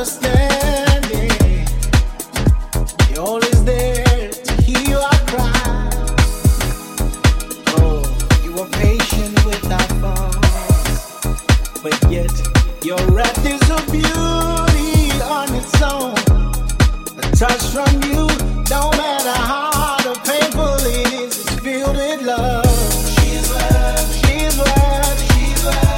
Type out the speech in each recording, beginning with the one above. understanding. You're always there to hear our cry. Oh, you are patient with our faults, but yet your wrath is a beauty on its own. A touch from you, no matter how hard or painful it is, it's filled with love. She's love. She's love. She's love.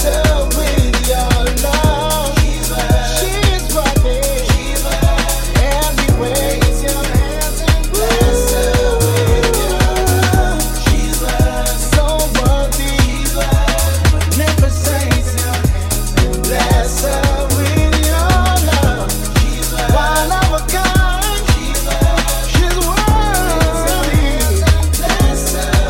So with your love, she's worth it. She's worth it. Every way, raise your hands and bless her with your love. She's worth it. So worthy, she's worth it. Magnificent, raise your hands and bless her with your love. She's worth it. One of a kind, she's worth it. She's worthy, raise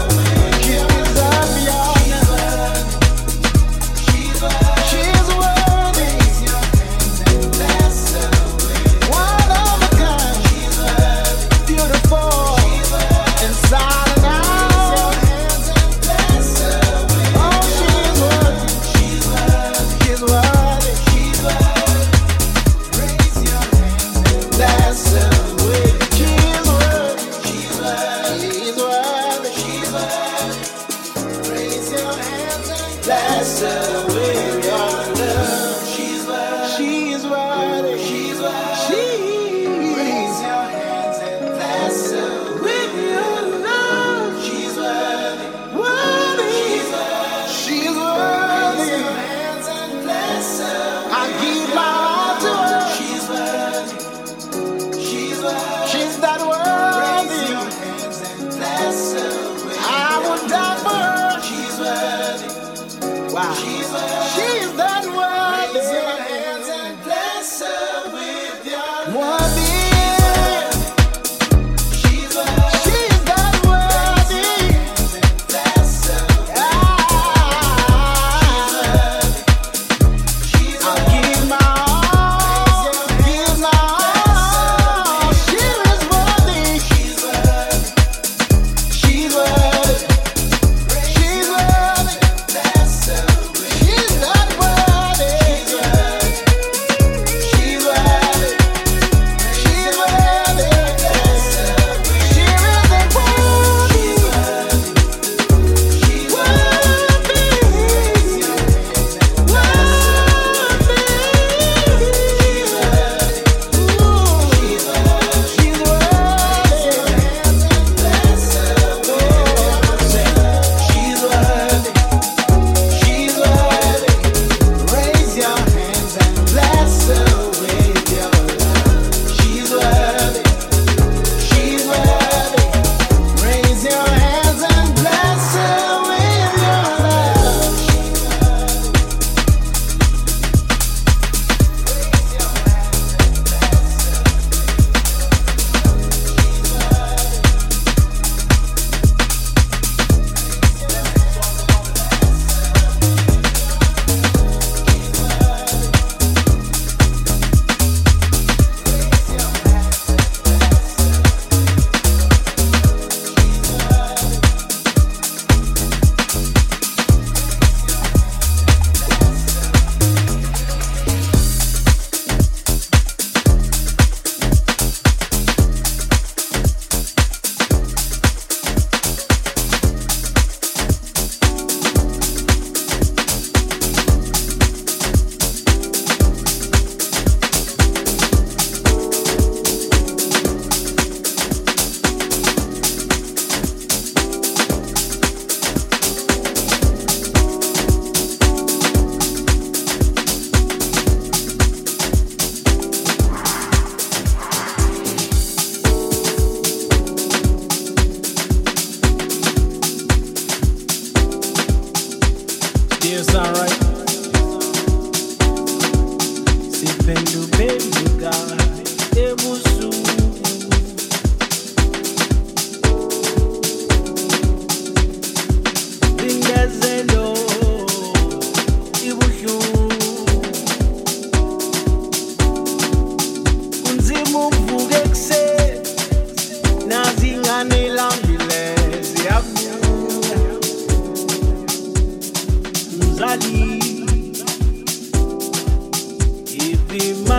your hands and bless her with your love. She's worth it.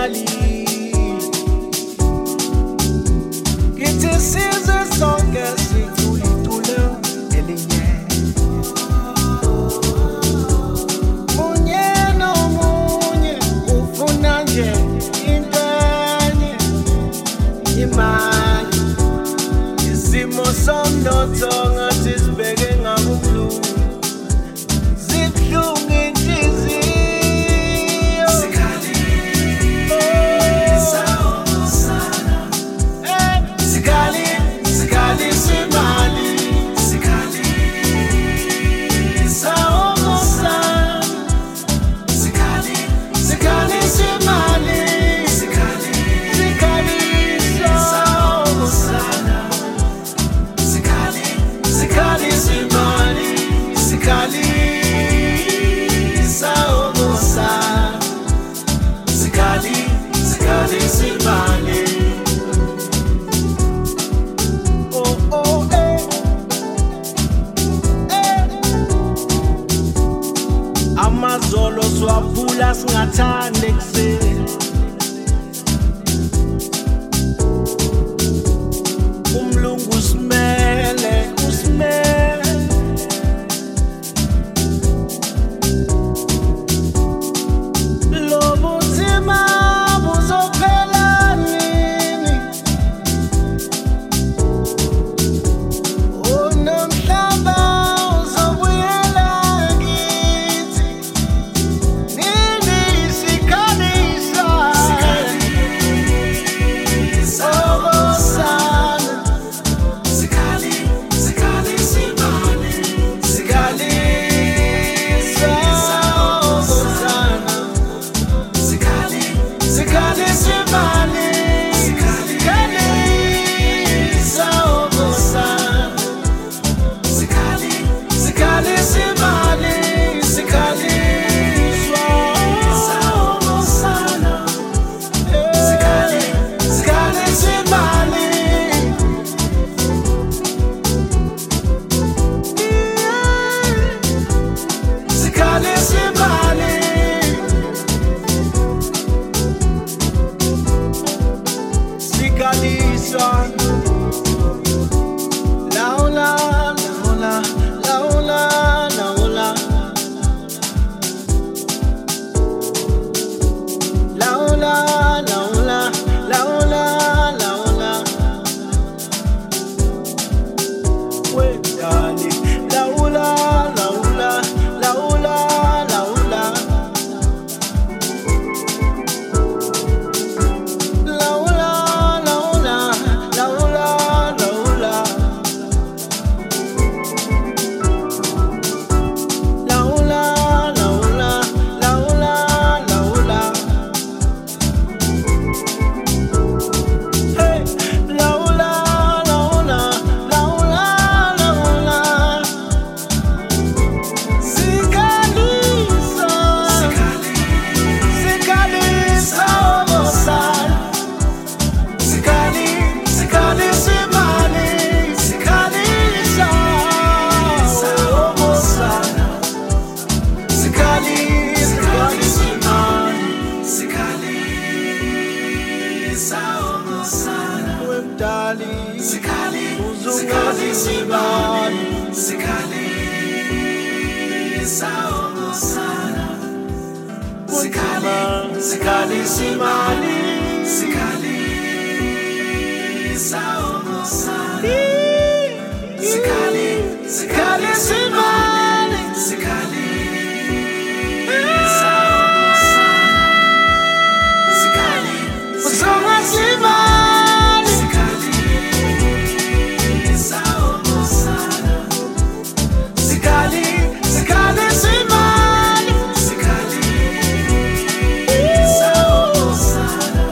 Ali. Criticism s'engage tous les douleurs et les niais. Mounier non mounier, moufounangé, indénié, imani. Isimo som notonga tisbege ngamuklu. Zitlungi tizi. Amazolo swapula singathanda ekuseni. Umlungu usimele, usimele. Lobu nzima buzophela nini? Unomhlaba uzobuyela kithi. Nini isikhalisa? Sobosana. Sikali, sikali simani. Sikali, sobosana. Sikali, sikali simani. Sikali, sobosana. Sikali, sikali simani. Sikali, sobosana. Sikali, sikali simani. Sikali simani. Sikali simani. Laola, laola, laola, laola. Laola, laola, laola, laola. Wedani, laola, laola, laola, laola. Laula, Laula, Laula, Laula. Laula, Laula, Laula, Laula. Hey, Laula, Laula, Laula, Laula. Sikalisa, sikalisa, obosana. Sikali, sikali simani. Sikali sobosana. Sikali, sikali simani. Sikali sobosana. Wemdali, Sikali, sikali simani. Sikali sobosana. Sikali, sikali simani. Sikali sobosana. Sikali, sikali simani. Sikali sobosana. Sikali, sikali simani. Sikali sobosana. Sikali, sikali simani. Sikali sobosana.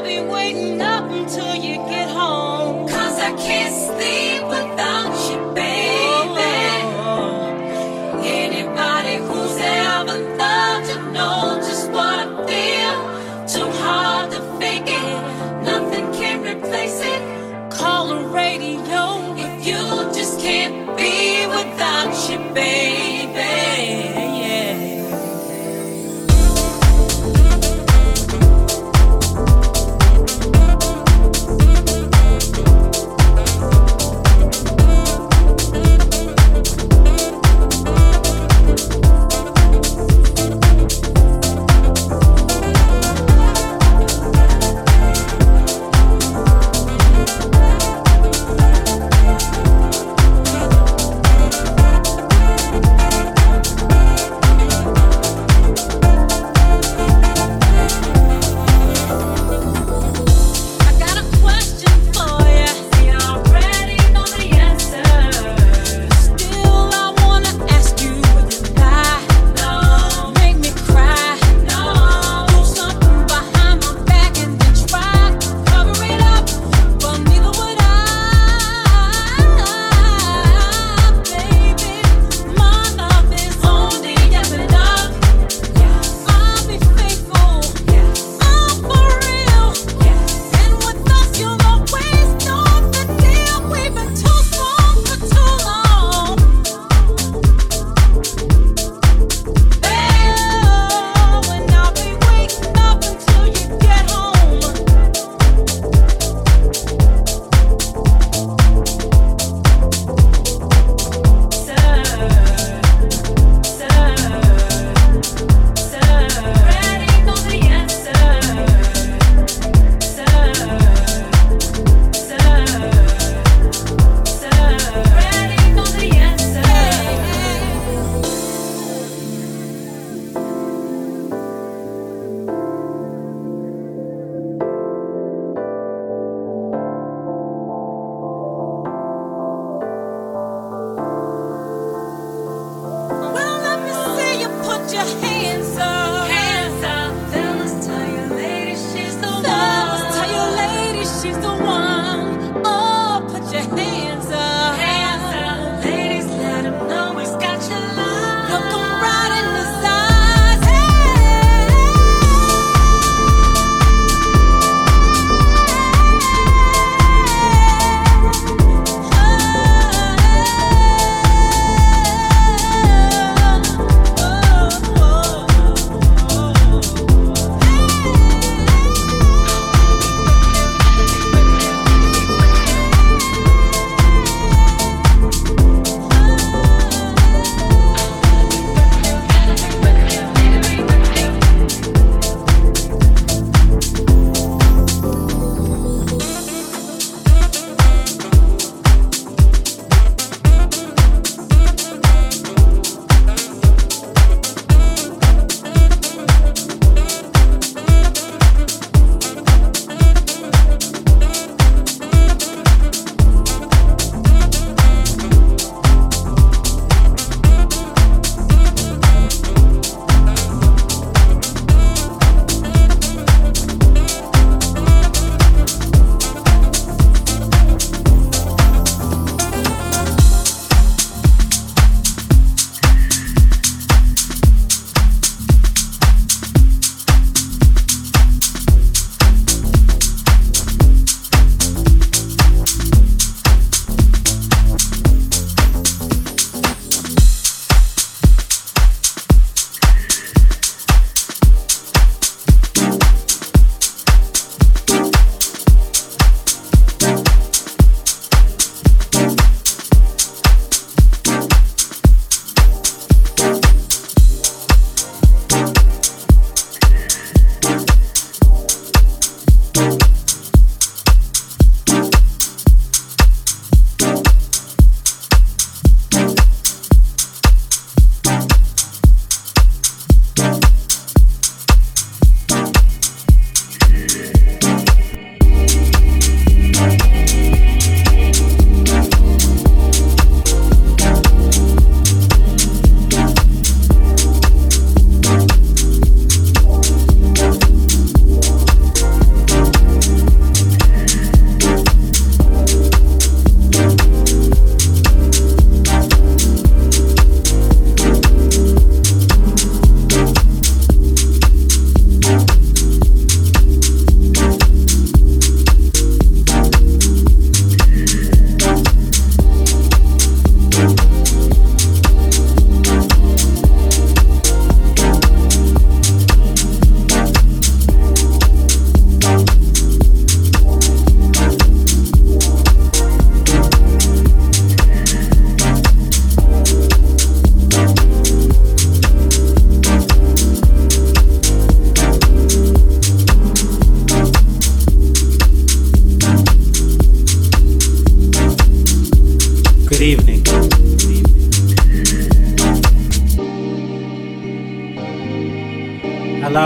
I'll be waiting up until you get home, 'cause I can't sleep without you, baby. Anybody who's ever loved you knows just what I feel. Too hard to fake it, nothing can replace it. Call the radio if you just can't be without you, baby.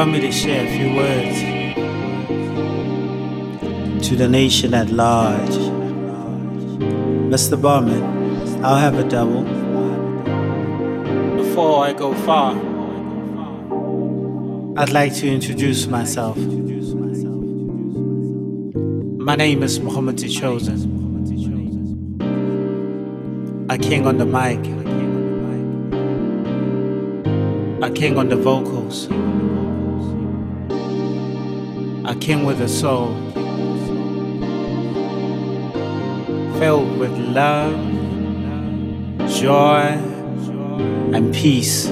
allow me to share a few words to the nation at large. Mr. Barman, I'll have a double. Before I go far, I'd like to introduce myself. My name is Muhammad Chosen, a king on the mic, a king on the vocals, a king with a soul, filled with love, joy, and peace.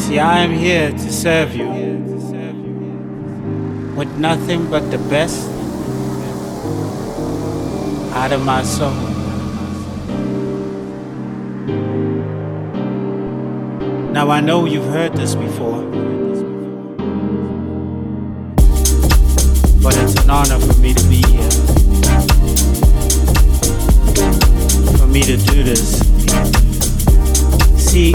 See, I am here to serve you with nothing but the best out of my soul. Now I know you've heard this before, but it's an honor for me to be here, for me to do this. See,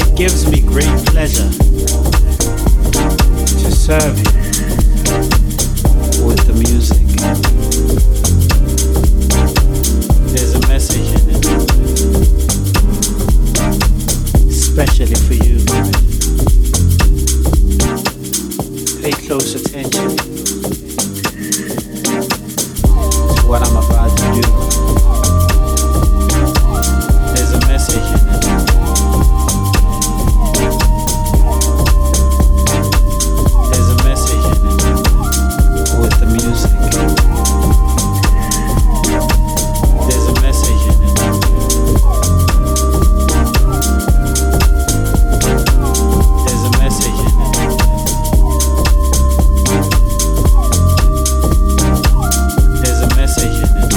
it gives me great pleasure to serve you with the music. There's a message in it, especially for you. Pay close attention to what I'm about to do. There's a message in it. There's a message in it.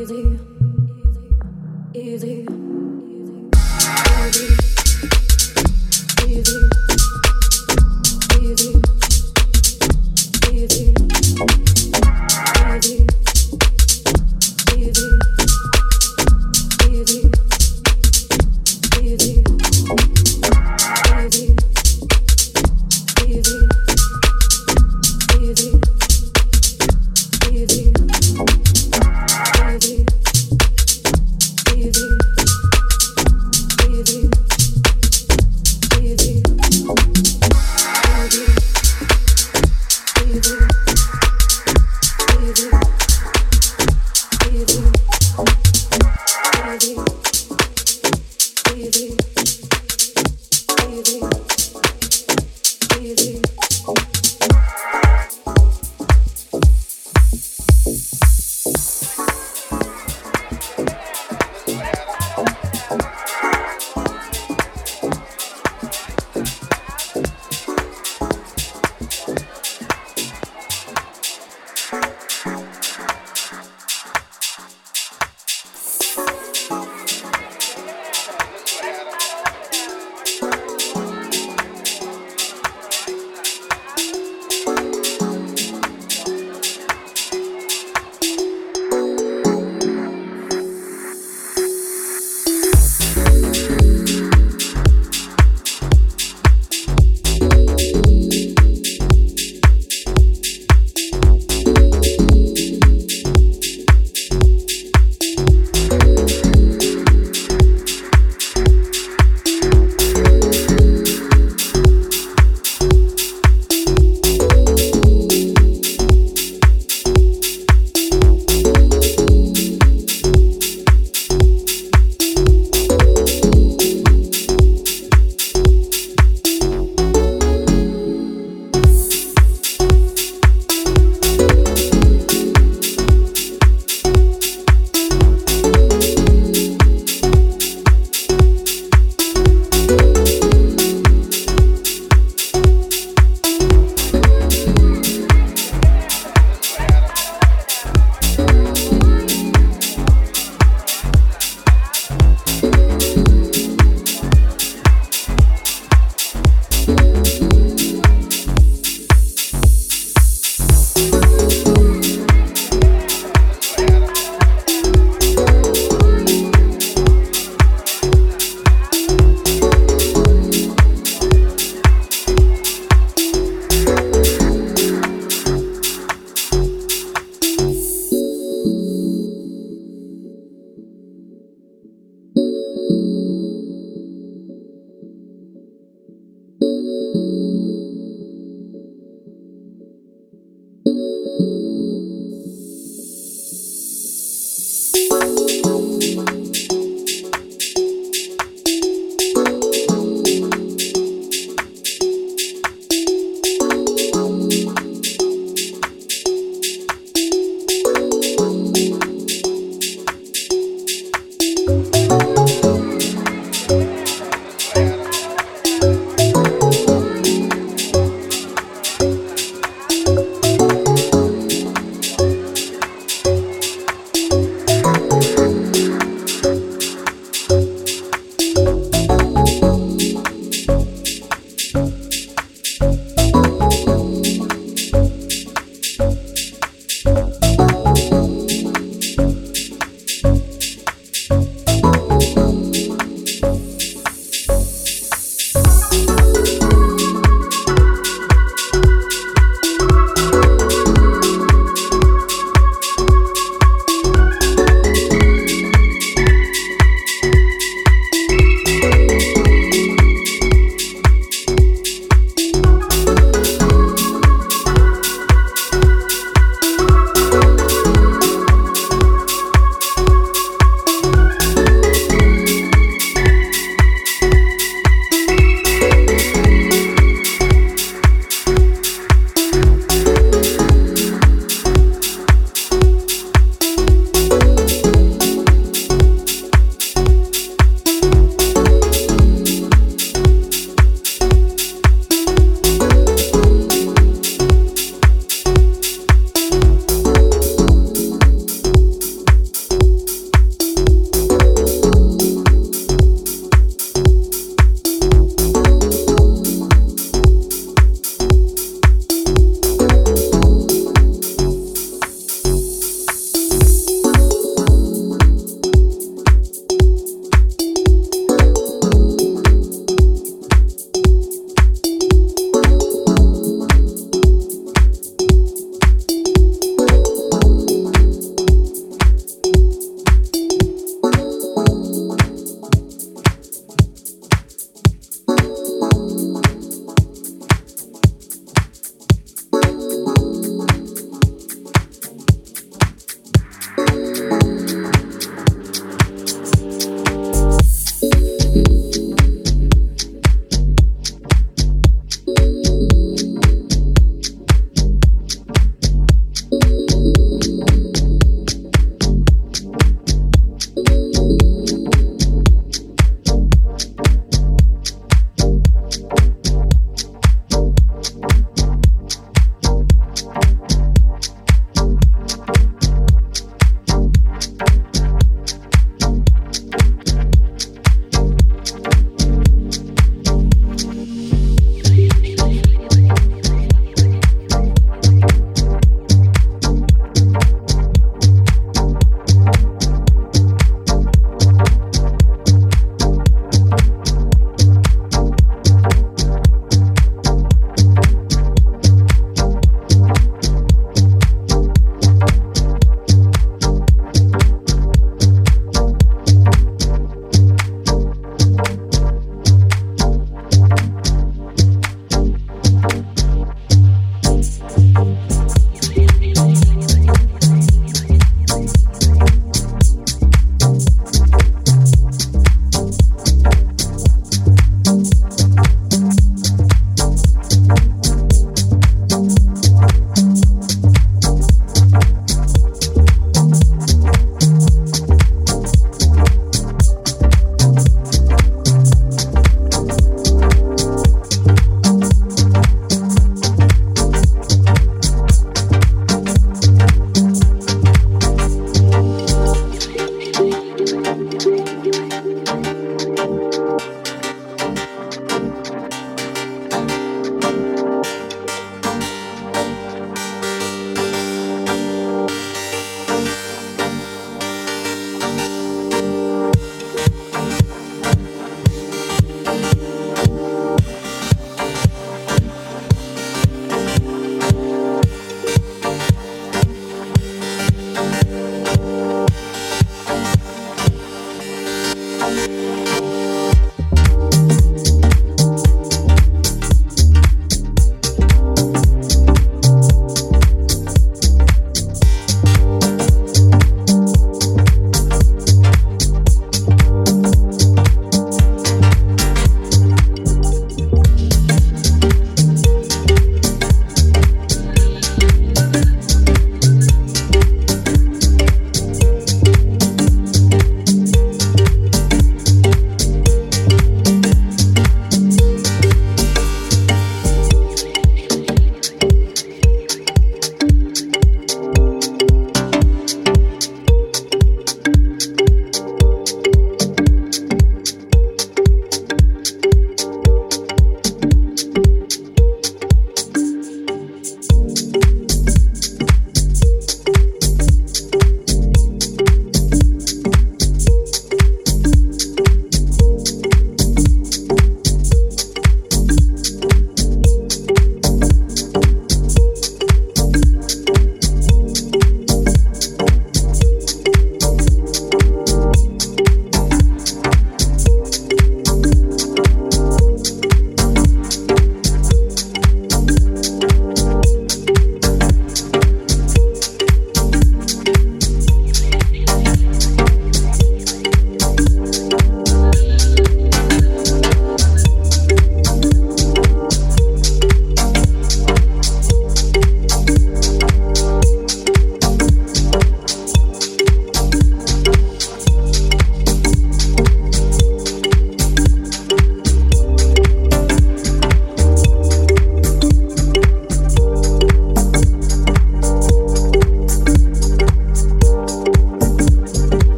Easy.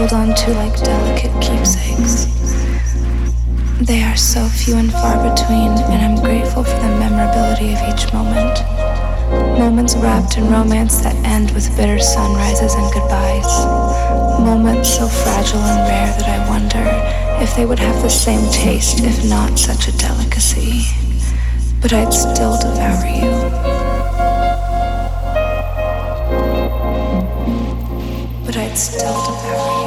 hold on to like delicate keepsakes. They are so few and far between, and I'm grateful for the memorability of each moment. Moments wrapped in romance that end with bitter sunrises and goodbyes. Moments so fragile and rare that I wonder if they would have the same taste if not such a delicacy. But I'd still devour you. But I'd still devour you.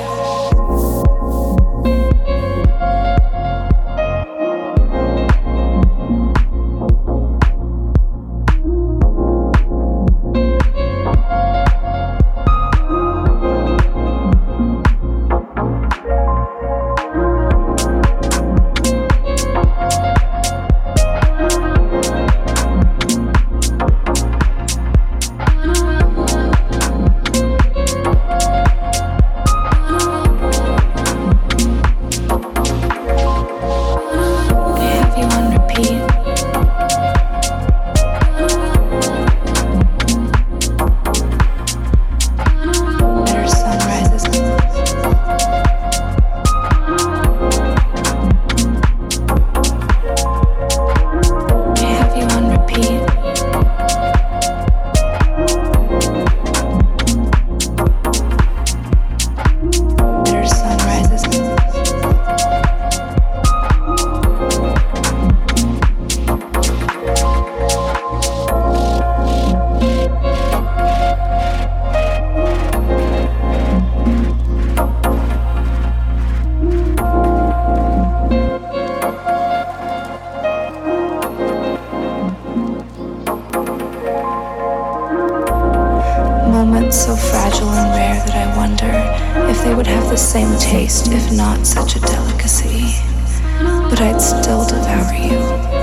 So fragile and rare that I wonder if they would have the same taste if not such a delicacy. But I'd still devour you.